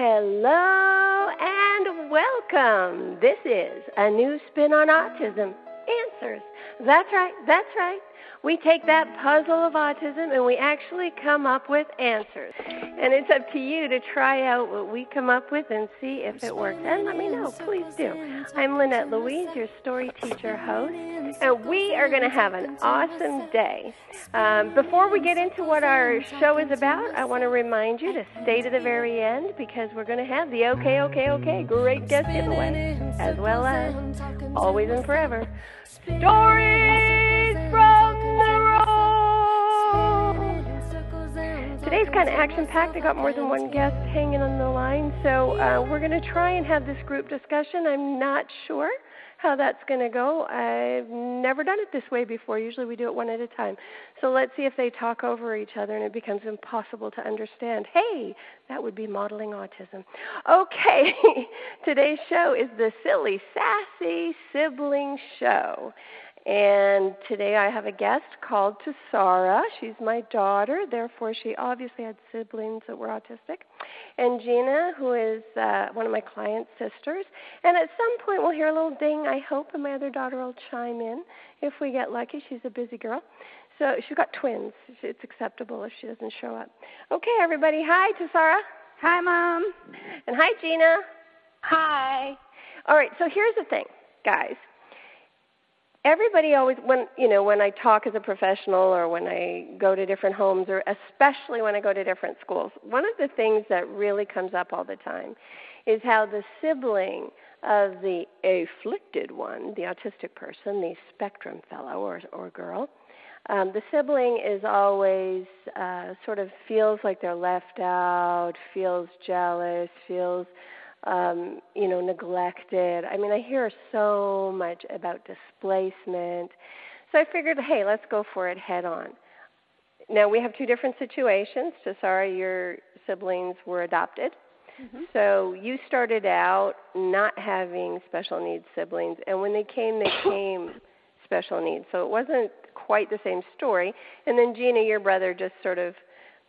Hello and welcome. This is A New Spin on Autism Answers. That's right. We take that puzzle of autism and we actually come up with answers. And it's up to you to try out what we come up with and see if it works. And let me know, please do. I'm Lynette Louise, your story teacher host, and we are going to have an awesome day. Before we get into what our show is about, I want to remind you to stay to the very end because we're going to have the okay, great guest giveaway, as well as always and forever, stories from Today's kind of action-packed. I got more than one guest hanging on the line, so we're going to try and have this group discussion. I'm not sure how that's going to go. I've never done it this way before. Usually we do it one at a time. So let's see if they talk over each other and it becomes impossible to understand. Hey, that would be modeling autism. Okay, today's show is The Silly Sassy Siblings Show. And today I have a guest called Tsara. She's my daughter, therefore she obviously had siblings that were autistic. And Gina, who is one of my client's sisters. And at some point we'll hear a little ding, I hope, and my other daughter will chime in if we get lucky. She's a busy girl. So she's got twins. It's acceptable if she doesn't show up. Okay, everybody. Hi, Tsara. Hi, Mom. And hi, Gina. Hi. All right, so here's the thing, guys. Everybody always, when I talk as a professional or when I go to different homes or especially when I go to different schools, one of the things that really comes up all the time is how the sibling of the afflicted one, the autistic person, the spectrum fellow or girl, the sibling is always sort of feels like they're left out, feels jealous, feels neglected. I mean, I hear so much about displacement. So I figured, hey, let's go for it head on. Now, we have two different situations. Tsara, your siblings were adopted. Mm-hmm. So you started out not having special needs siblings, and when they came special needs. So it wasn't quite the same story. And then Gina, your brother, just sort of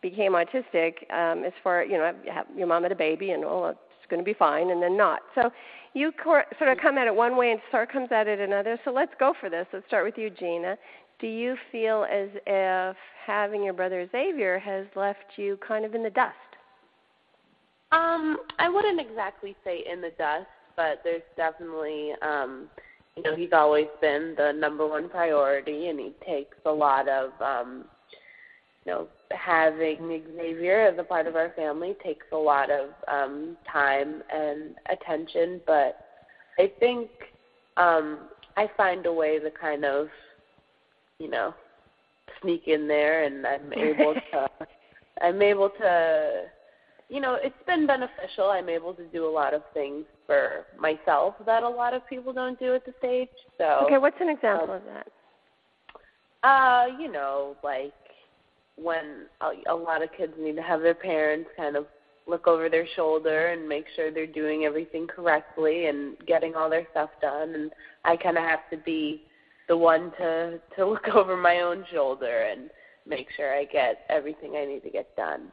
became autistic as far, your mom had a baby and all that. Going to be fine, and then not. So you sort of come at it one way and Tsara comes at it another. So let's go for this. Let's start with you, Gina. Do you feel as if having your brother Xavier has left you kind of in the dust? I wouldn't exactly say in the dust, but there's definitely, he's always been the number one priority, and he takes a lot of, having Xavier as a part of our family takes a lot of time and attention, but I think I find a way to kind of, sneak in there, and I'm able to, it's been beneficial. I'm able to do a lot of things for myself that a lot of people don't do at the stage. So okay, what's an example of that? When a lot of kids need to have their parents kind of look over their shoulder and make sure they're doing everything correctly and getting all their stuff done. And I kind of have to be the one to look over my own shoulder and make sure I get everything I need to get done.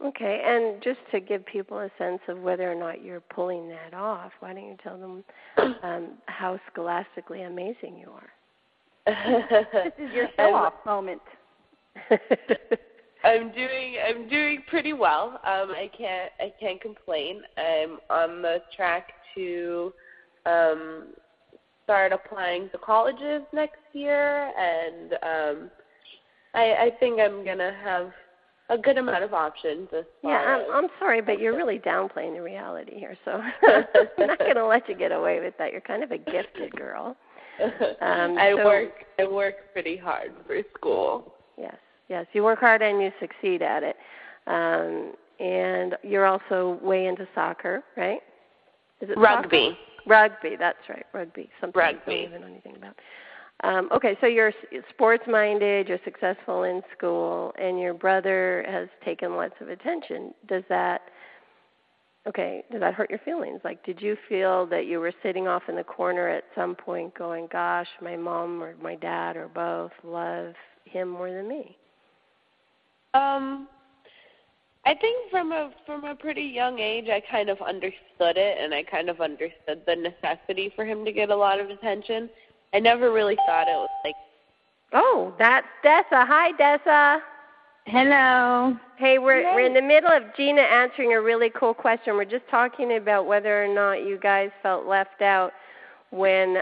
Okay, and just to give people a sense of whether or not you're pulling that off, why don't you tell them how scholastically amazing you are? This is your show-off moment. I'm doing pretty well. I can't complain. I'm on the track to start applying to colleges next year, and I think I'm gonna have a good amount of options. I'm sorry, but you're really downplaying the reality here. So I'm not gonna let you get away with that. You're kind of a gifted girl. I work pretty hard for school. Yes. You work hard and you succeed at it. And you're also way into soccer, right? Is it rugby? Soccer? Rugby, that's right, rugby. Something I don't even know anything about. Okay, so you're sports-minded, you're successful in school, and your brother has taken lots of attention. Does that hurt your feelings? Like, did you feel that you were sitting off in the corner at some point going, gosh, my mom or my dad or both love him more than me? I think from a pretty young age, I kind of understood it, and I kind of understood the necessity for him to get a lot of attention. I never really thought it was like. Oh, that's Dessa. Hi, Dessa. Hello. Hey, we're in the middle of Gina answering a really cool question. We're just talking about whether or not you guys felt left out when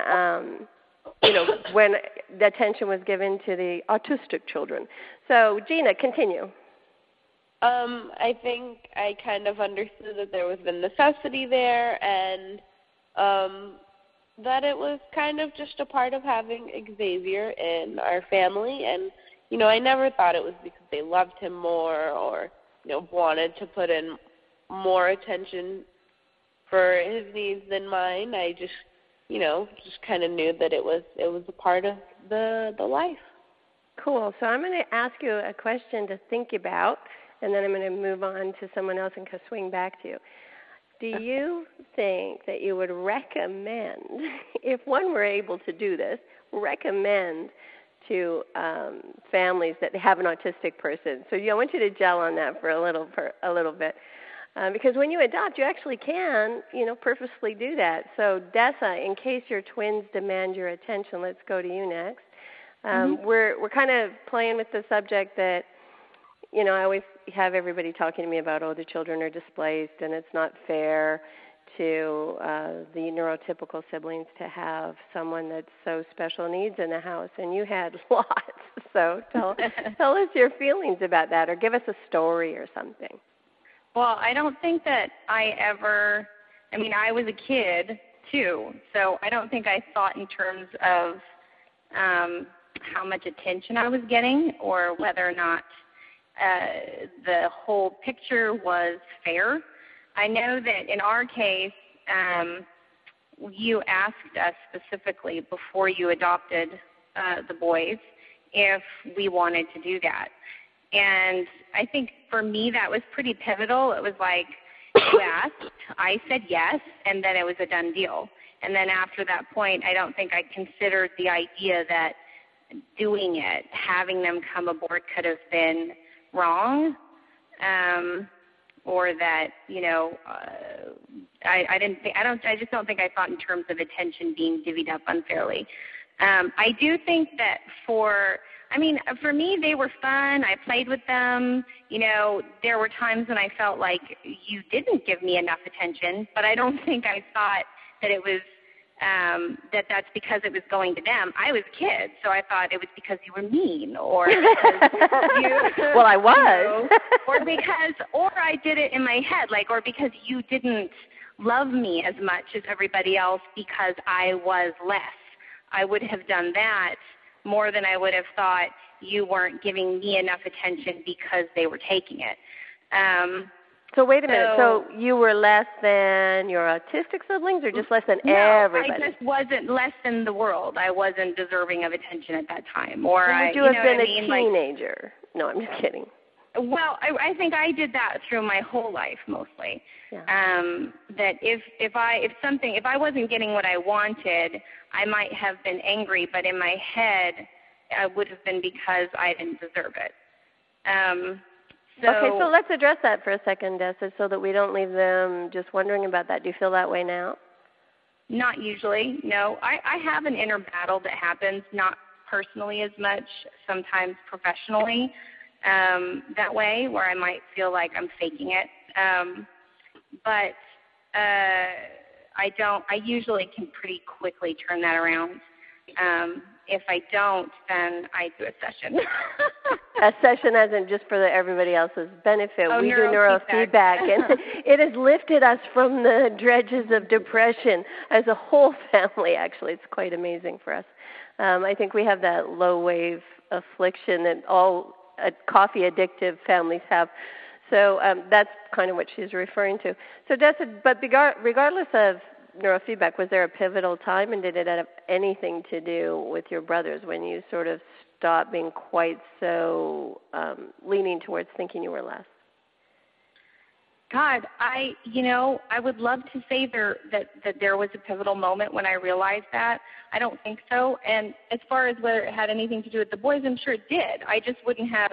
when the attention was given to the autistic children. So, Gina, continue. I think I kind of understood that there was the necessity there, and that it was kind of just a part of having Xavier in our family. And, you know, I never thought it was because they loved him more or, you know, wanted to put in more attention for his needs than mine. I just, you know, just kind of knew that it was a part of the life. Cool. So I'm going to ask you a question to think about, and then I'm going to move on to someone else and swing back to you. Do you think that you would recommend, if one were able to do this, recommend to families that have an autistic person? So I want you to gel on that for a little bit, because when you adopt, you actually can, purposely do that. So Dessa, in case your twins demand your attention, let's go to you next. We're kind of playing with the subject that, I always have everybody talking to me about, the children are displaced and it's not fair to the neurotypical siblings to have someone that's so special needs in the house, and you had lots. So tell us your feelings about that, or give us a story or something. Well, I don't think that I was a kid too, so I don't think I thought in terms of how much attention I was getting or whether or not the whole picture was fair. I know that in our case, you asked us specifically before you adopted the boys if we wanted to do that. And I think for me that was pretty pivotal. It was like you asked, I said yes, and then it was a done deal. And then after that point, I don't think I considered the idea that doing it, having them come aboard could have been wrong, or that I just don't think I thought in terms of attention being divvied up unfairly. I do think that for me they were fun. I played with them. There were times when I felt like you didn't give me enough attention, but I don't think I thought that it was that's because it was going to them. I was a kid, so I thought it was because you were mean, or because I was, or I did it in my head, or because you didn't love me as much as everybody else because I was less. I would have done that more than I would have thought you weren't giving me enough attention because they were taking it. So wait a minute. So you were less than your autistic siblings, or just less than everybody? No, I just wasn't less than the world. I wasn't deserving of attention at that time. Or would you have been a teenager? No, I'm just kidding. Well, I think I did that through my whole life mostly. Yeah. That if I wasn't getting what I wanted, I might have been angry, but in my head, it would have been because I didn't deserve it. Okay, so let's address that for a second, Dessa, so that we don't leave them just wondering about that. Do you feel that way now? Not usually, no. I have an inner battle that happens, not personally as much, sometimes professionally, that way, where I might feel like I'm faking it. I usually can pretty quickly turn that around. If I don't, then I do a session. A session as in just for everybody else's benefit. We do neurofeedback, and it has lifted us from the dredges of depression as a whole family, actually. It's quite amazing for us. I think we have that low-wave affliction that all coffee-addictive families have. So that's kind of what she's referring to. So, Dessa, but regardless of neurofeedback, was there a pivotal time, and did it have anything to do with your brothers when you sort of stopped being quite so leaning towards thinking you were less? God, I would love to say that there was a pivotal moment when I realized that. I don't think so. And as far as whether it had anything to do with the boys, I'm sure it did. I just wouldn't have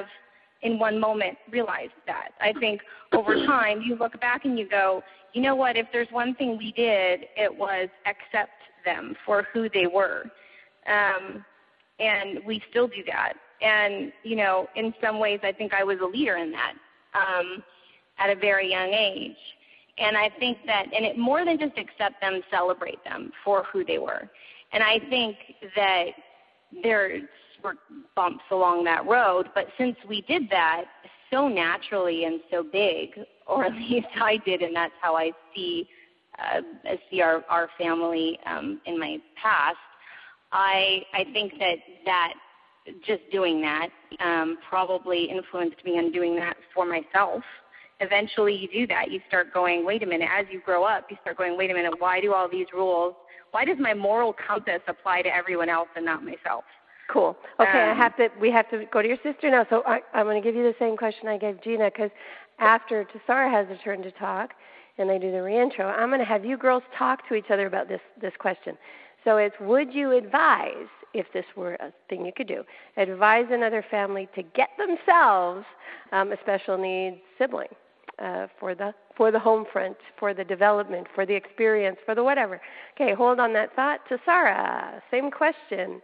in one moment realized that. I think over time you look back and you go, you know what, if there's one thing we did, it was accept them for who they were. And we still do that. And, you know, in some ways I think I was a leader in that at a very young age. And I think that, and it more than just accept them, celebrate them for who they were. And I think that there's bumps along that road, but since we did that so naturally and so big, or at least I did, and that's how I see our family in my past, I think that just doing that probably influenced me on doing that for myself. Eventually you do that. You start going, wait a minute, as you grow up, you start going, wait a minute, why do all these rules, why does my moral compass apply to everyone else and not myself? Cool. Okay, we have to go to your sister now. So I'm going to give you the same question I gave Gina, because after Tsara has a turn to talk and I do the reintro, I'm going to have you girls talk to each other about this question. So it's, would you advise, if this were a thing you could do, advise another family to get themselves a special needs sibling for the home front, for the development, for the experience, for the whatever? Okay, hold on that thought. Tsara, same question.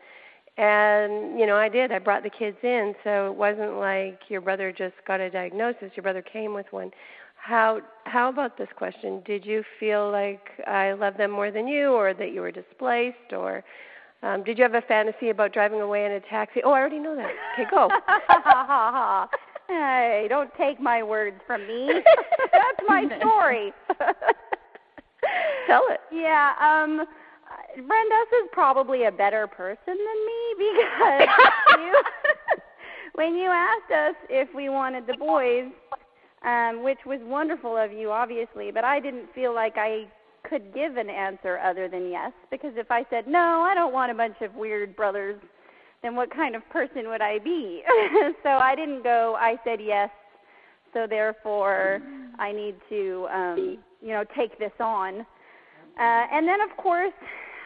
And, you know, I did. I brought the kids in, so it wasn't like your brother just got a diagnosis. Your brother came with one. How about this question? Did you feel like I love them more than you, or that you were displaced, or did you have a fantasy about driving away in a taxi? Oh, I already know that. Okay, go. Hey, don't take my words from me. That's my story. Tell it. Yeah, Brendessa's probably a better person than me, because when you asked us if we wanted the boys, which was wonderful of you, obviously, but I didn't feel like I could give an answer other than yes, because if I said, no, I don't want a bunch of weird brothers, then what kind of person would I be? So I didn't go, I said yes, so therefore I need to, take this on. And then, of course,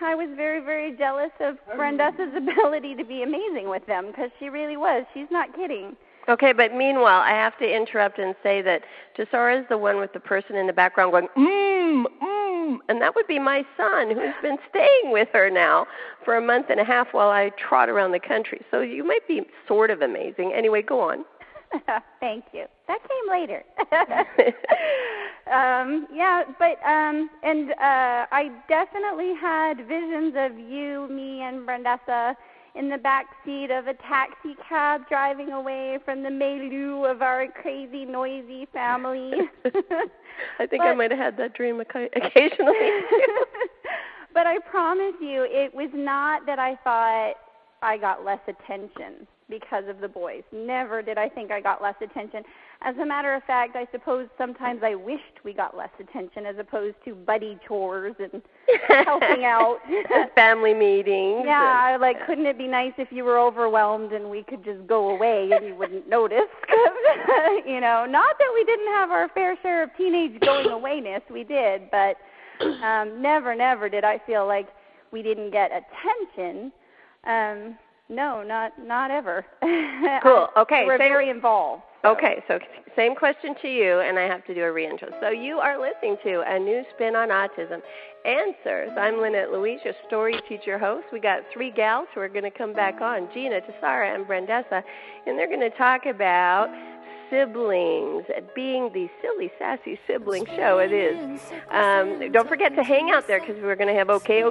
I was very, very jealous of Brendessa's ability to be amazing with them, because she really was. She's not kidding. Okay, but meanwhile, I have to interrupt and say that Tsara is the one with the person in the background going, and that would be my son, who's been staying with her now for a month and a half while I trot around the country. So you might be sort of amazing. Anyway, go on. Thank you. That came later. I definitely had visions of you, me, and Brendessa in the back seat of a taxi cab driving away from the milieu of our crazy, noisy family. I think I might have had that dream occasionally. But I promise you, it was not that I thought I got less attention because of the boys. Never did I think I got less attention. As a matter of fact, I suppose sometimes I wished we got less attention, as opposed to buddy chores and helping out. And family meetings. Yeah, couldn't it be nice if you were overwhelmed and we could just go away and you wouldn't notice? You know, not that we didn't have our fair share of teenage going awayness, we did, but never did I feel like we didn't get attention. No, not ever. Cool. Okay. We're very involved. So. Okay. So same question to you, and I have to do a reintro. So you are listening to A New Spin on Autism Answers. I'm Lynette Louise, your story teacher host. We got three gals who are going to come back on, Gina, Tsara, and Brendessa, and they're going to talk about siblings, being the Silly Sassy Siblings Show. It is. Don't forget to hang out there, because we're going to have Okay,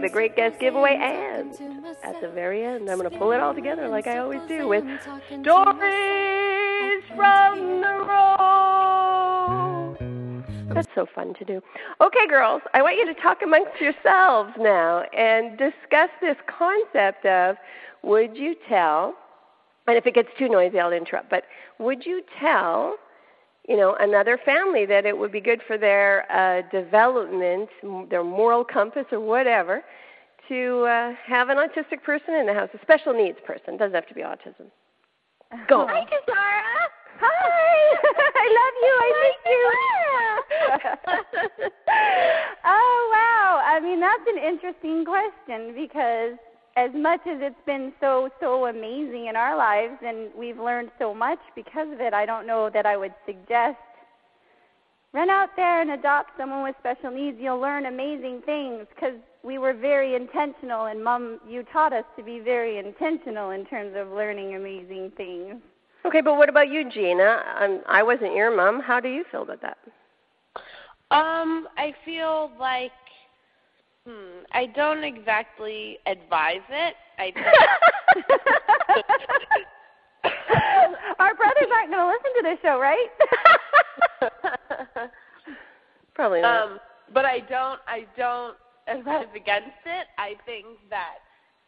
the Great Guest Giveaway, and at the very end, I'm going to pull it all together like I always do with Stories from the Road. That's so fun to do. Okay, girls, I want you to talk amongst yourselves now and discuss this concept of, would you tell, and if it gets too noisy, I'll interrupt, but would you tell, another family that it would be good for their development, their moral compass or whatever, to have an autistic person in the house, a special needs person? Doesn't have to be autism. Go. Hi, Tsara. Hi. I love you. I miss you. Oh, wow. I mean, that's an interesting question, because as much as it's been so amazing in our lives and we've learned so much because of it, I don't know that I would suggest run out there and adopt someone with special needs. You'll learn amazing things because we were very intentional, and, Mom, you taught us to be very intentional in terms of learning amazing things. Okay, but what about you, Gina? I wasn't your mom. How do you feel about that? I feel like I don't exactly advise it. Our brothers aren't going to listen to this show, right? Probably not. But I don't advise against it. I think that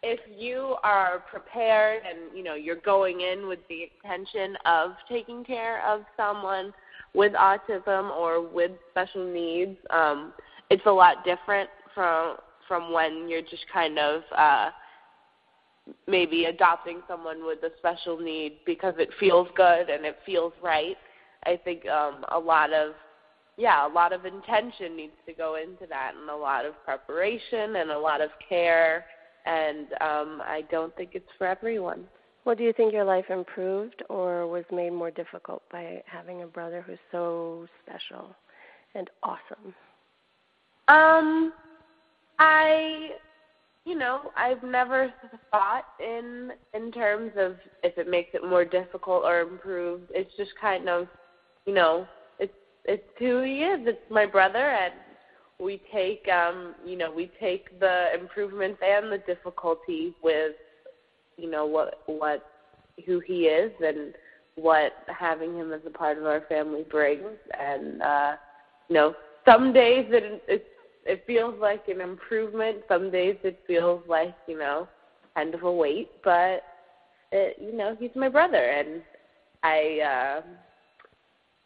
if you are prepared and, you know, you're going in with the intention of taking care of someone with autism or with special needs, it's a lot different from when you're just kind of maybe adopting someone with a special need because it feels good and it feels right. I think a lot of intention needs to go into that, and a lot of preparation and a lot of care, and I don't think it's for everyone. Well, do you think your life improved or was made more difficult by having a brother who's so special and awesome? I've never thought in terms of if it makes it more difficult or improved. It's just kind of, you know, it's who he is. It's my brother, and we take the improvements and the difficulty with, you know, what who he is and what having him as a part of our family brings. And you know, some days it feels like an improvement. Some days it feels like, you know, kind of a weight. But, you know, he's my brother, and I...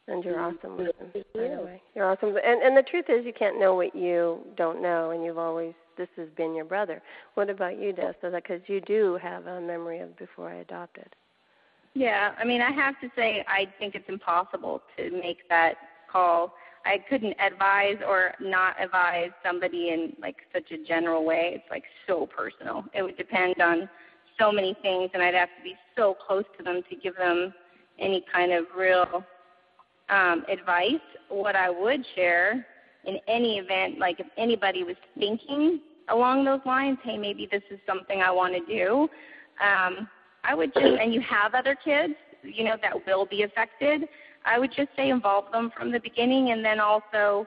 And you're awesome with him, by the way. You're awesome. And the truth is, you can't know what you don't know, and you've always... This has been your brother. What about you, Dessa? Because you do have a memory of before I adopted. Yeah, I mean, I have to say I think it's impossible to make that call. I couldn't advise or not advise somebody in, like, such a general way. It's, like, so personal. It would depend on so many things, and I'd have to be so close to them to give them any kind of real advice. What I would share in any event, like, if anybody was thinking along those lines, hey, maybe this is something I want to do, I would just, and you have other kids, you know, that will be affected, I would just say involve them from the beginning, and then also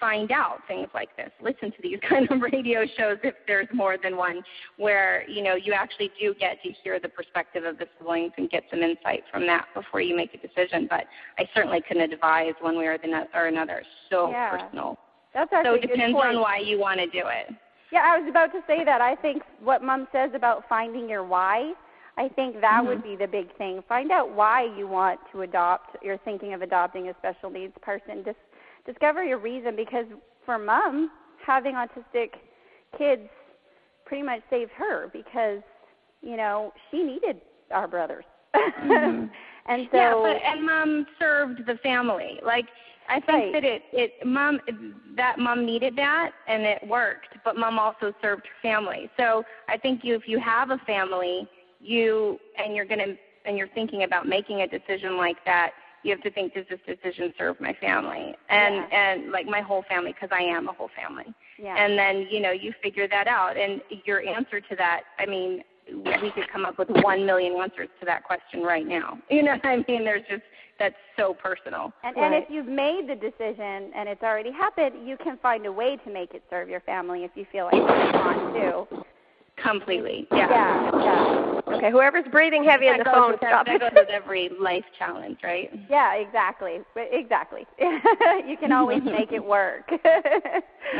find out things like this. Listen to these kind of radio shows if there's more than one, where, you know, you actually do get to hear the perspective of the siblings and get some insight from that before you make a decision. But I certainly couldn't advise one way or another. So yeah. Personal. That's actually so it depends on why you want to do it. Yeah, I was about to say that. I think what Mom says about finding your why, I think that would be the big thing. Find out why you want to adopt. You're thinking of adopting a special needs person. Just discover your reason, because for Mom, having autistic kids pretty much saved her because, you know, she needed our brothers. Mm-hmm. And so, yeah, and Mom served the family. Like, I think right. that Mom needed that, and it worked, but Mom also served her family. So I think if you have a family, you're thinking about making a decision like that, you have to think, does this decision serve my family and like my whole family, because I am a whole family. Yeah. And then, you know, you figure that out, and your answer to that, I mean, we could come up with 1 million answers to that question right now. You know what I mean? There's just, that's so personal. And if you've made the decision and it's already happened, you can find a way to make it serve your family if you feel like you want to. Completely. Yeah. Okay, whoever's breathing heavy on the phone, stop. That goes with every life challenge, right? Yeah, exactly. You can always make it work.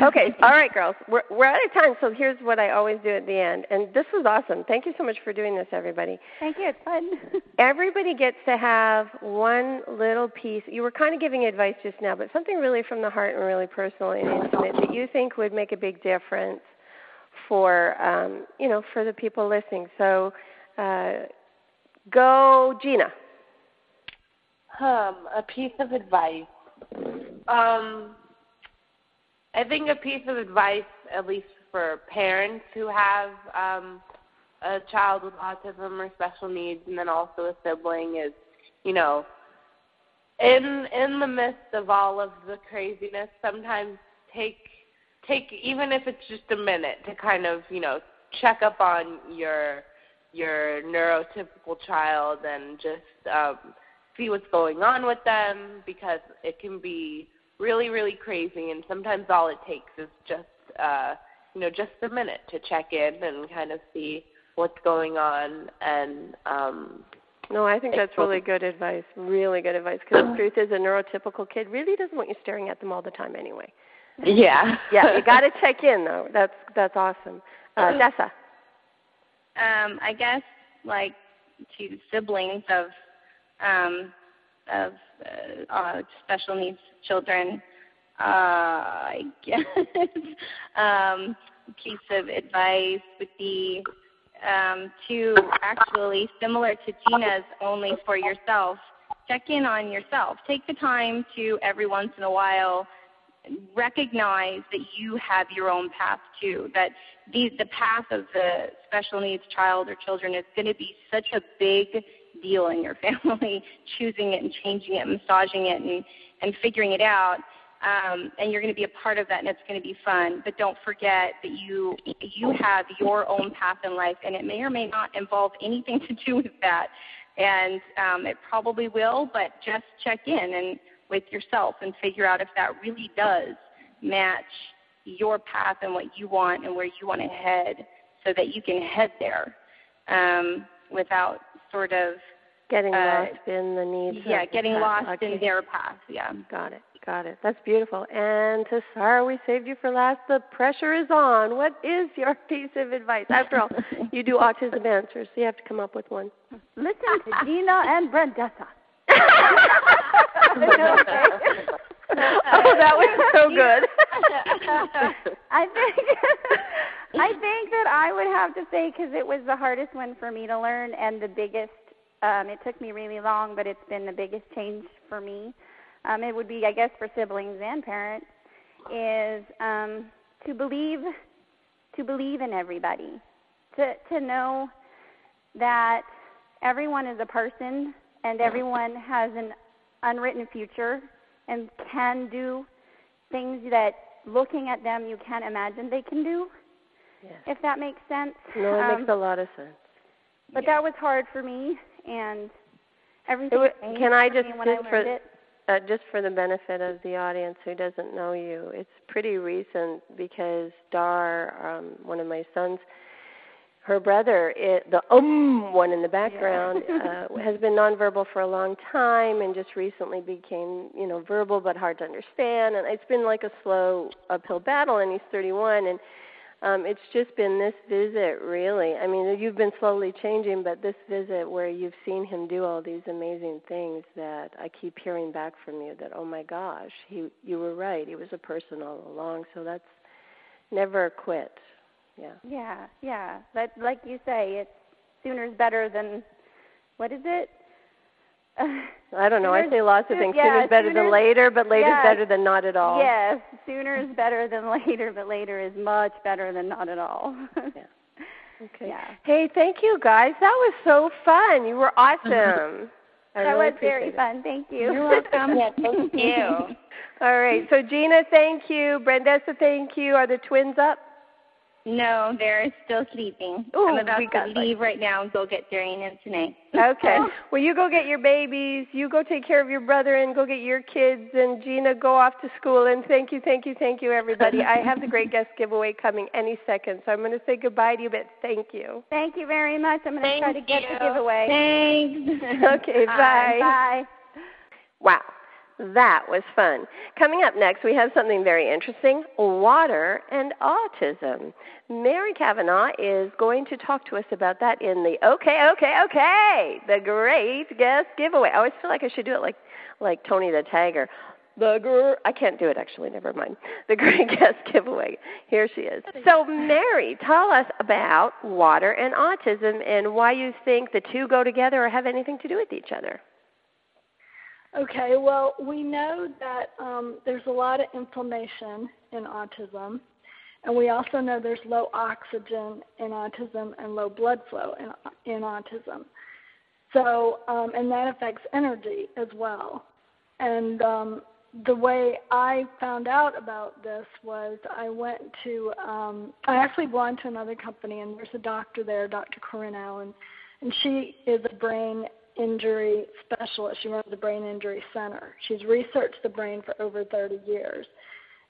Okay, all right, girls. We're out of time, so here's what I always do at the end. And this was awesome. Thank you so much for doing this, everybody. Thank you. It's fun. Everybody gets to have one little piece. You were kind of giving advice just now, but something really from the heart and really personal and intimate that you think would make a big difference for, you know, for the people listening. So go, Gina. A piece of advice. I think a piece of advice, at least for parents who have a child with autism or special needs, and then also a sibling is, you know, in the midst of all of the craziness, sometimes take even if it's just a minute to kind of, you know, check up on your neurotypical child and just see what's going on with them, because it can be really, really crazy, and sometimes all it takes is just, you know, just a minute to check in and kind of see what's going on. And no, I think that's really good advice, because the truth is a neurotypical kid really doesn't want you staring at them all the time anyway. Yeah. Yeah, you got to check in, though. That's awesome. Dessa. I guess, like, to siblings of special needs children, I guess a piece of advice would be to actually, similar to Gina's, only for yourself, check in on yourself. Take the time to, every once in a while, recognize that you have your own path too, that the path of the special needs child or children is going to be such a big deal in your family, choosing it and changing it, massaging it and figuring it out, and you're going to be a part of that, and it's going to be fun. But don't forget that you have your own path in life, and it may or may not involve anything to do with that, and it probably will, but just check in and with yourself and figure out if that really does match your path and what you want and where you want to head, so that you can head there without sort of getting lost in the needs. Yeah, getting lost in their path. Yeah. Got it. That's beautiful. And Tsara, we saved you for last. The pressure is on. What is your piece of advice? After all, you do autism answers, so you have to come up with one. Listen to Gina and Brendessa. Oh, that was so good. I think that I would have to say, because it was the hardest one for me to learn and the biggest, it took me really long, but it's been the biggest change for me. It would be, I guess, for siblings and parents, is to believe in everybody, to know that everyone is a person and everyone has an unwritten future and can do things that, looking at them, you can't imagine they can do, yes. If that makes sense. No, it makes a lot of sense. But yeah. That was hard for me, and everything changed when I learned it. Just for the benefit of the audience who doesn't know you, it's pretty recent because Dar, one of my sons, her brother, the one in the background, yeah. Has been nonverbal for a long time and just recently became, you know, verbal but hard to understand. And it's been like a slow uphill battle, and he's 31. And it's just been this visit, really. I mean, you've been slowly changing, but this visit where you've seen him do all these amazing things that I keep hearing back from you that, oh, my gosh, you were right. He was a person all along. So that's never quit. Yeah. Yeah. But like you say, it's sooner's better than, what is it? I don't know. I say lots of things. Yeah, sooner's better than later, but later's better than not at all. Yes, sooner's better than later, but later is much better than not at all. Yeah. Okay. Yeah. Hey, thank you guys. That was so fun. You were awesome. That was very fun. Thank you. You're welcome. Yeah, thank you. All right. So Gina, thank you. Brendessa, thank you. Are the twins up? No, they're still sleeping. Ooh, I'm about to leave right now and go get Darian in tonight. Okay. Well, you go get your babies. You go take care of your brother and go get your kids. And, Gina, go off to school. And thank you, everybody. I have the great guest giveaway coming any second, so I'm going to say goodbye to you, but thank you. Thank you very much. I'm going to try to get the giveaway. Thanks. Okay, bye. Bye. Wow. That was fun. Coming up next, we have something very interesting, water and autism. Mary Cavanaugh is going to talk to us about that in the the great guest giveaway. I always feel like I should do it like Tony the Tiger. I can't do it, actually. Never mind. The great guest giveaway. Here she is. So, Mary, tell us about water and autism and why you think the two go together or have anything to do with each other. Okay, well, we know that there's a lot of inflammation in autism, And we also know there's low oxygen in autism and low blood flow in autism. So, and that affects energy as well. And the way I found out about this was I went to, I actually belonged to another company, and there's a doctor there, Dr. Corinne Allen, and she is a brain injury specialist. She runs the Brain Injury Center. She's researched the brain for over 30 years.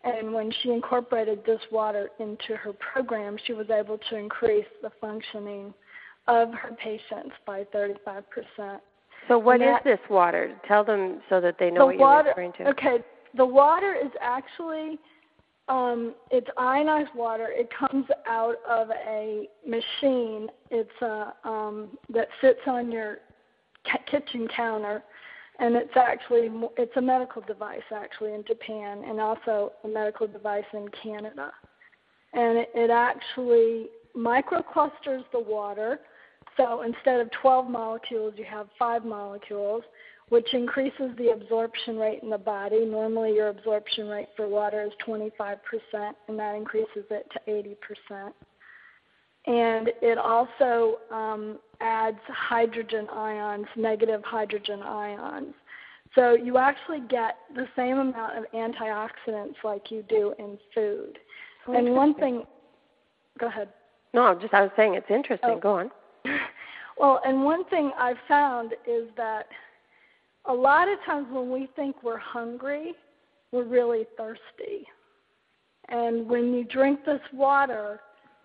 And when she incorporated this water into her program, she was able to increase the functioning of her patients by 35%. So what is this water? Tell them so that they know what you're referring to. Okay, the water is actually, it's ionized water. It comes out of a machine. It's that sits on your kitchen counter, and it's actually, it's a medical device actually in Japan, and also a medical device in Canada. And it actually microclusters the water. So instead of 12 molecules, you have 5 molecules, which increases the absorption rate in the body. Normally your absorption rate for water is 25%, and that increases it to 80%. And it also adds hydrogen ions, negative hydrogen ions. So you actually get the same amount of antioxidants like you do in food. And one thing, go ahead. No, I was saying it's interesting. Oh. Go on. Well, and one thing I've found is that a lot of times when we think we're hungry, we're really thirsty. And when you drink this water,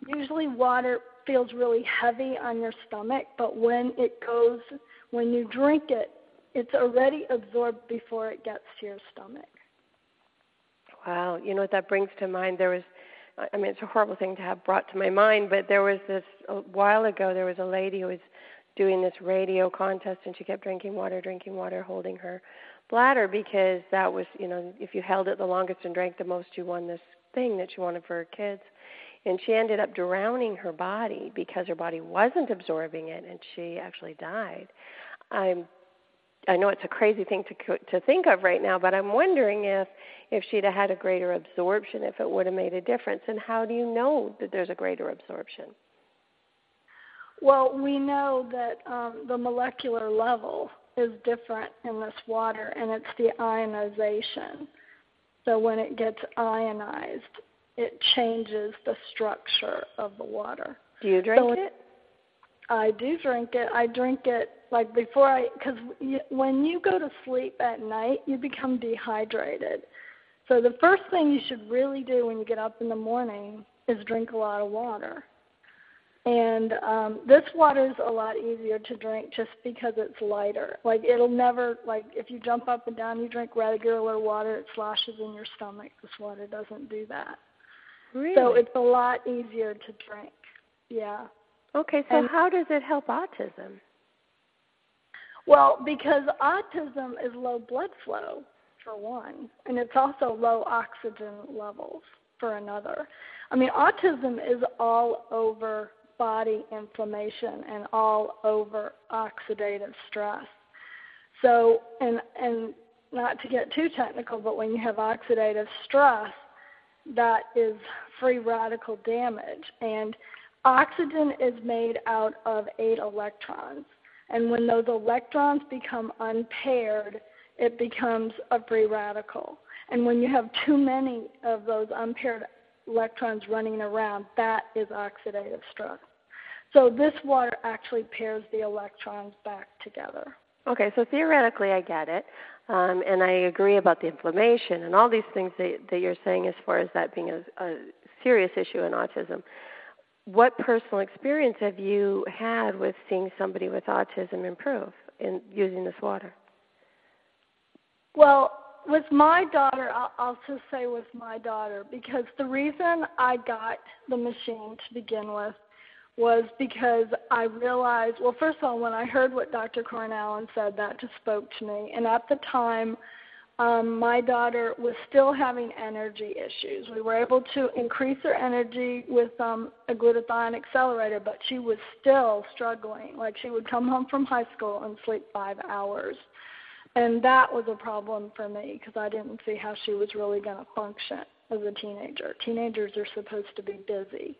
usually water feels really heavy on your stomach, but when you drink it, it's already absorbed before it gets to your stomach. Wow. You know what that brings to mind? It's a horrible thing to have brought to my mind, but there was a while ago, there was a lady who was doing this radio contest, and she kept drinking water, holding her bladder, because that was, if you held it the longest and drank the most, you won this thing that she wanted for her kids. And she ended up drowning her body because her body wasn't absorbing it, and she actually died. I know it's a crazy thing to think of right now, but I'm wondering if she'd have had a greater absorption, if it would have made a difference. And how do you know that there's a greater absorption? Well, we know that the molecular level is different in this water, and it's the ionization. So when it gets ionized, it changes the structure of the water. Do you drink it? I do drink it. I drink it because when you go to sleep at night, you become dehydrated. So the first thing you should really do when you get up in the morning is drink a lot of water. And this water is a lot easier to drink just because it's lighter. It'll never, if you jump up and down, you drink regular water, it sloshes in your stomach. This water doesn't do that. Really? So it's a lot easier to drink. Yeah. Okay, so how does it help autism? Well, because autism is low blood flow, for one, and it's also low oxygen levels, for another. Autism is all over body inflammation and all over oxidative stress. So, and not to get too technical, but when you have oxidative stress, that is free radical damage. And oxygen is made out of 8 electrons. And when those electrons become unpaired, it becomes a free radical. And when you have too many of those unpaired electrons running around, that is oxidative stress. So this water actually pairs the electrons back together. Okay, so theoretically I get it, and I agree about the inflammation and all these things that you're saying as far as that being a serious issue in autism. What personal experience have you had with seeing somebody with autism improve in using this water? Well, with my daughter, I'll just say with my daughter, because the reason I got the machine to begin with was because I realized, well, first of all, when I heard what Dr. Corinne Allen said, that just spoke to me. And at the time, my daughter was still having energy issues. We were able to increase her energy with a glutathione accelerator, but she was still struggling. She would come home from high school and sleep 5 hours. And that was a problem for me because I didn't see how she was really going to function as a teenager. Teenagers are supposed to be busy.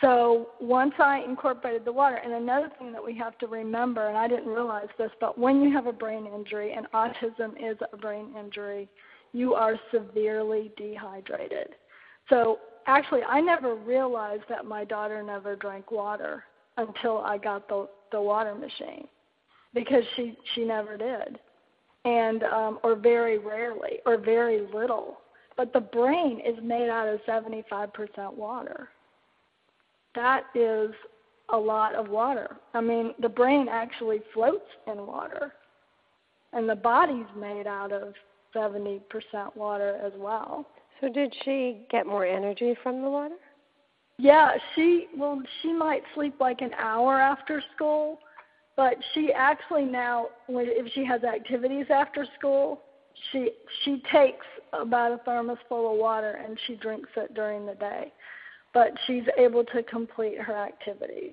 So once I incorporated the water, and another thing that we have to remember, and I didn't realize this, but when you have a brain injury, and autism is a brain injury, you are severely dehydrated. So actually, I never realized that my daughter never drank water until I got the water machine, because she never did, and or very rarely, or very little. But the brain is made out of 75% water. That is a lot of water. I mean, the brain actually floats in water, and the body's made out of 70% water as well. So did she get more energy from the water? Yeah, she might sleep like an hour after school, but she actually now, if she has activities after school, she takes about a thermos full of water and she drinks it during the day. But she's able to complete her activities.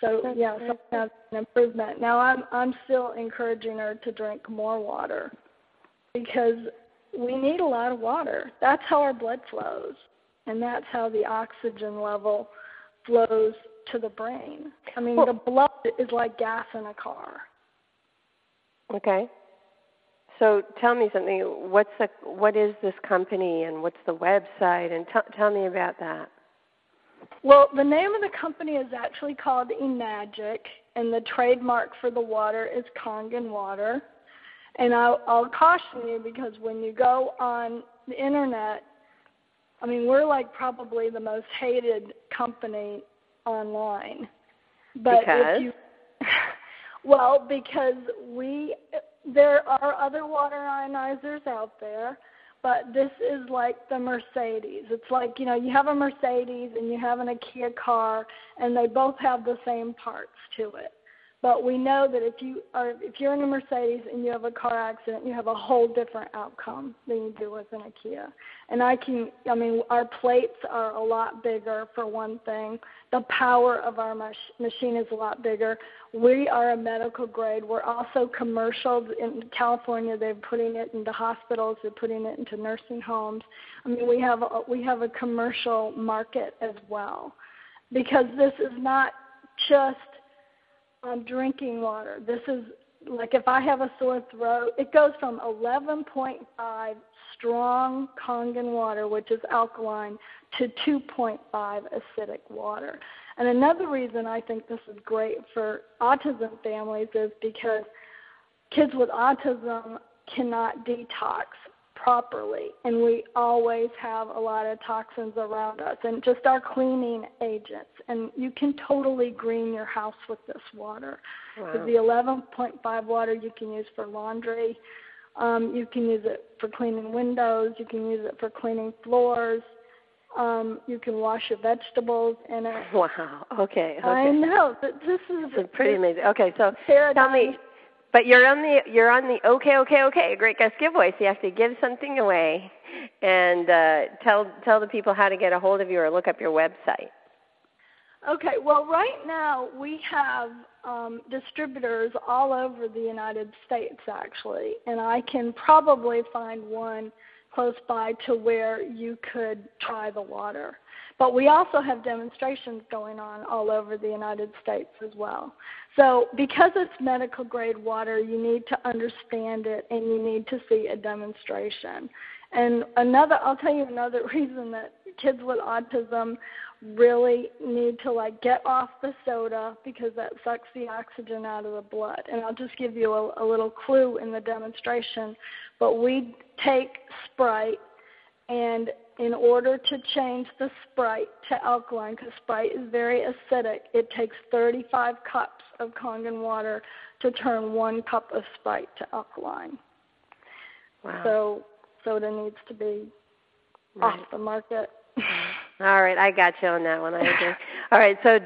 So that's so that's an improvement. Now I'm still encouraging her to drink more water, because we need a lot of water. That's how our blood flows, and that's how the oxygen level flows to the brain. I mean, the blood is like gas in a car. Okay. So tell me something. What is this company, and what's the website? And tell me about that. Well, the name of the company is actually called E-Magic, and the trademark for the water is Kangen water. And I'll caution you, because when you go on the internet, I mean, we're like probably the most hated company online. But because? Well, because there are other water ionizers out there, but this is like the Mercedes. It's like, you know, you have a Mercedes and you have an IKEA car, and they both have the same parts to it. But we know that if you're in a Mercedes and you have a car accident, you have a whole different outcome than you do with an IKEA. And our plates are a lot bigger, for one thing. The power of our machine is a lot bigger. We are a medical grade. We're also commercial. In California, they're putting it into hospitals. They're putting it into nursing homes. I mean, we have a commercial market as well, because this is not just drinking water. This is like, if I have a sore throat, it goes from 11.5 strong Kangen water, which is alkaline, to 2.5 acidic water. And another reason I think this is great for autism families is because kids with autism cannot detox properly, and we always have a lot of toxins around us, and just our cleaning agents. And you can totally green your house with this water. Wow. With the 11.5 water, you can use for laundry. You can use it for cleaning windows. You can use it for cleaning floors. You can wash your vegetables in it. Wow. Okay. I know. This is pretty amazing. Okay, so tell me. But you're on the okay, great guest giveaway. So you have to give something away, and tell the people how to get a hold of you or look up your website. Okay. Well, right now we have distributors all over the United States, actually, and I can probably find one close by to where you could try the water. But we also have demonstrations going on all over the United States as well. So because it's medical grade water, you need to understand it, and you need to see a demonstration. And I'll tell you another reason that kids with autism really need to get off the soda, because that sucks the oxygen out of the blood. And I'll just give you a little clue in the demonstration. But we take Sprite, and in order to change the Sprite to alkaline, because Sprite is very acidic, it takes 35 cups of Kangen water to turn 1 cup of Sprite to alkaline. Wow. So soda needs to be off the market. All right, I got you on that one. I agree. All right, so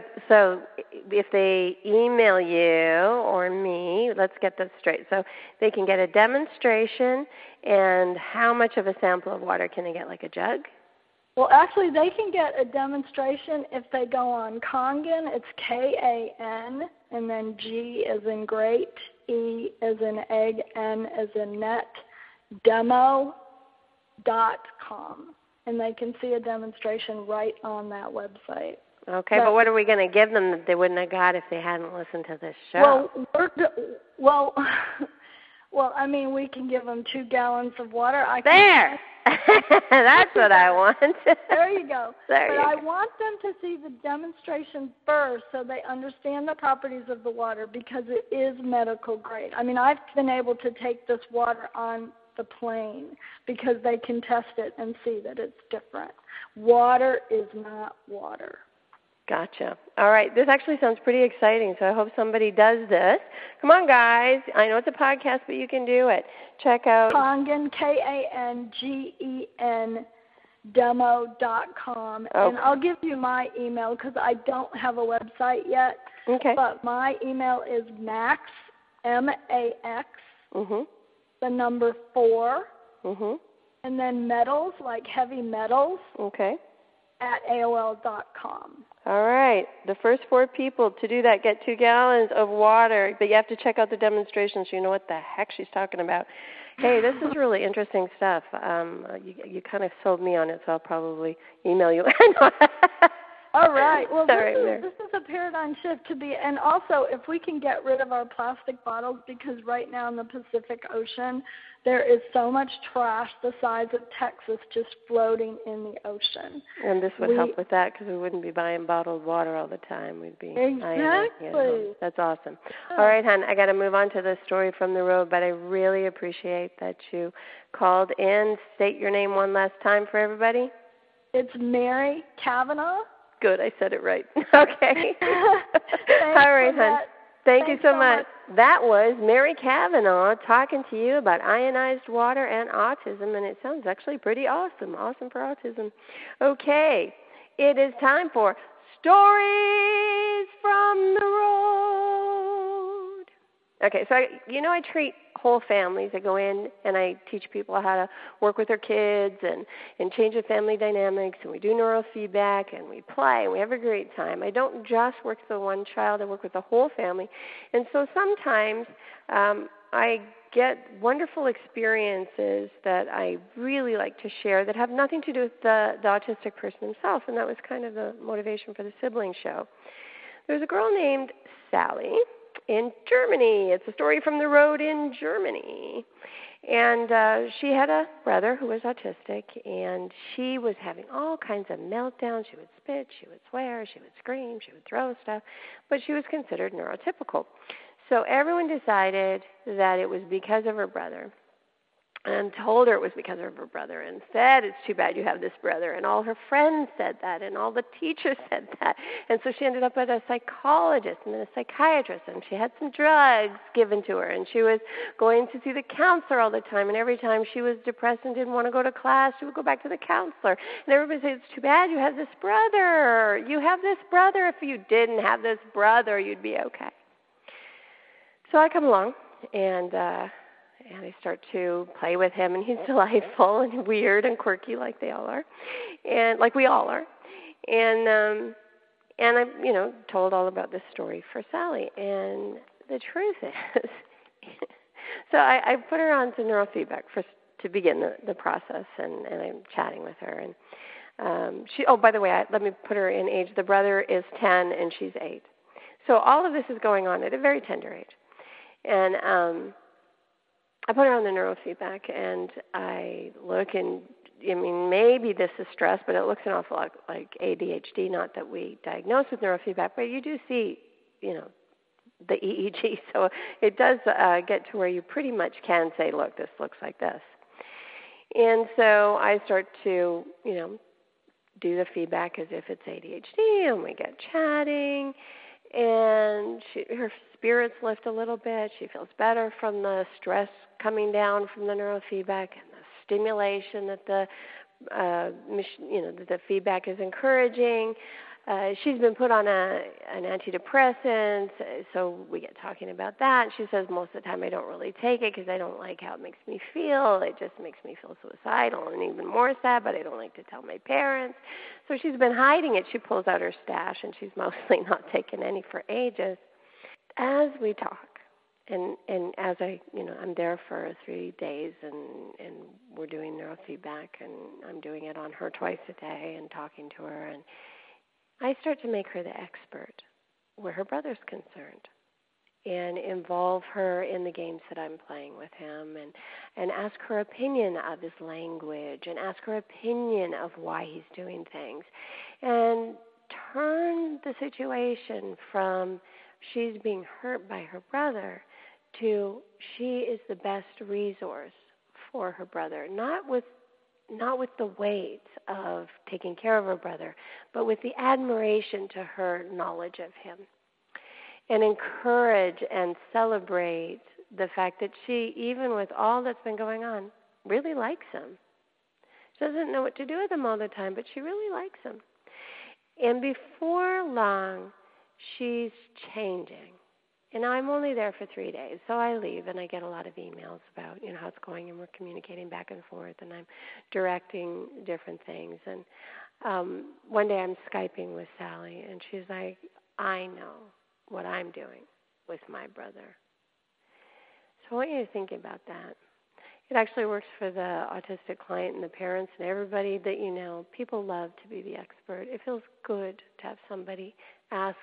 if they email you or me, let's get this straight. So they can get a demonstration, and how much of a sample of water can they get, like a jug? Well, actually, they can get a demonstration if they go on Kangen. It's K-A-N, and then G as in great, E as in egg, N as in net, demo, .com, and they can see a demonstration right on that website. Okay, but what are we going to give them that they wouldn't have got if they hadn't listened to this show? Well, I mean, we can give them 2 gallons of water. There! That's what I want. There you go. I want them to see the demonstration first so they understand the properties of the water, because it is medical grade. I mean, I've been able to take this water on the plane because they can test it and see that it's different. Water is not water. Gotcha. All right. This actually sounds pretty exciting, so I hope somebody does this. Come on, guys. I know it's a podcast, but you can do it. Check out Kangen, Kangen, demo.com. Okay. And I'll give you my email because I don't have a website yet. Okay. But my email is max, M-A-X, the number 4, and then metals, like heavy metals, at AOL.com. All right. The first 4 people to do that get 2 gallons of water, but you have to check out the demonstration so you know what the heck she's talking about. Hey, this is really interesting stuff. You kind of sold me on it, so I'll probably email you. All right. Well, this is a paradigm shift to be, and also if we can get rid of our plastic bottles, because right now in the Pacific Ocean there is so much trash the size of Texas just floating in the ocean. And this would help with that, because we wouldn't be buying bottled water all the time. We'd be That's awesome. Yeah. All right, hon, I got to move on to the story from the road, but I really appreciate that you called in. State your name one last time for everybody. It's Mary Cavanaugh. Good, I said it right. Okay. All right, hon. Thank you so much. That was Mary Cavanaugh talking to you about ionized water and autism, and it sounds actually pretty awesome. Awesome for autism. Okay, it is time for Stories from the Road. Okay, so I treat whole families. I go in and I teach people how to work with their kids and change the family dynamics, and we do neurofeedback, and we play, and we have a great time. I don't just work with the one child. I work with the whole family. And so sometimes I get wonderful experiences that I really like to share that have nothing to do with the autistic person himself, and that was kind of the motivation for the sibling show. There's a girl named Sally in Germany. It's a story from the road in Germany. And she had a brother who was autistic, and she was having all kinds of meltdowns. She would spit, she would swear, she would scream, she would throw stuff, but she was considered neurotypical. So everyone decided that it was because of her brother, and told her it was because of her brother, and said, it's too bad you have this brother. And all her friends said that, and all the teachers said that. And so she ended up at a psychologist and then a psychiatrist, and she had some drugs given to her, and she was going to see the counselor all the time, and every time she was depressed and didn't want to go to class, she would go back to the counselor. And everybody said, it's too bad you have this brother. You have this brother. If you didn't have this brother, you'd be okay. So I come along, and I start to play with him, and he's delightful and weird and quirky, like they all are, and like we all are. And I, told all about this story for Sally. And the truth is, so I put her on to neurofeedback to begin the process, and I'm chatting with her. And she, by the way, let me put her in age. The brother is 10, and she's 8. So all of this is going on at a very tender age, and I put her on the neurofeedback, and I look, and I mean, maybe this is stress, but it looks an awful lot like ADHD, not that we diagnose with neurofeedback, but you do see, the EEG, so it does get to where you pretty much can say, look, this looks like this. And so I start to, do the feedback as if it's ADHD, and we get chatting, and her spirits lift a little bit. She feels better from the stress coming down from the neurofeedback and the stimulation that the feedback is encouraging. She's been put on an antidepressant, so we get talking about that. She says, most of the time I don't really take it because I don't like how it makes me feel. It just makes me feel suicidal and even more sad, but I don't like to tell my parents. So she's been hiding it. She pulls out her stash, and she's mostly not taking any for ages. As we talk, And as I'm there for 3 days, and we're doing neurofeedback, and I'm doing it on her twice a day and talking to her, and I start to make her the expert where her brother's concerned and involve her in the games that I'm playing with him, and ask her opinion of his language, and ask her opinion of why he's doing things, and turn the situation from she's being hurt by her brother to she is the best resource for her brother, not with the weight of taking care of her brother, but with the admiration to her knowledge of him. And encourage and celebrate the fact that she, even with all that's been going on, really likes him. She doesn't know what to do with him all the time, but she really likes him. And before long, she's changing. And I'm only there for 3 days, so I leave, and I get a lot of emails about, how it's going, and we're communicating back and forth, and I'm directing different things. And one day I'm Skyping with Sally, and she's like, I know what I'm doing with my brother. So I want you to think about that. It actually works for the autistic client and the parents and everybody that you know. People love to be the expert. It feels good to have somebody ask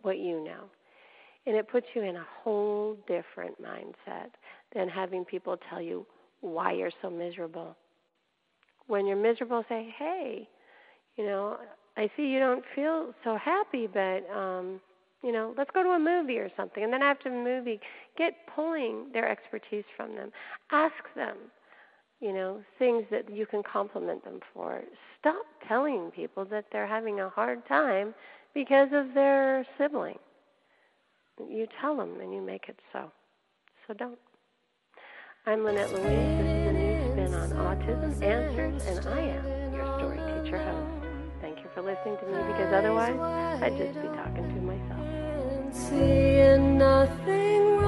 what you know. And it puts you in a whole different mindset than having people tell you why you're so miserable. When you're miserable, say, hey, I see you don't feel so happy, but let's go to a movie or something. And then after the movie, get pulling their expertise from them. Ask them, things that you can compliment them for. Stop telling people that they're having a hard time because of their sibling. You tell them and you make it so. So don't. I'm Lynette Louise. This is a new spin on Autism Answers, and I am your story teacher host. Thank you for listening to me, because otherwise I'd just be talking to myself. Seeing nothing.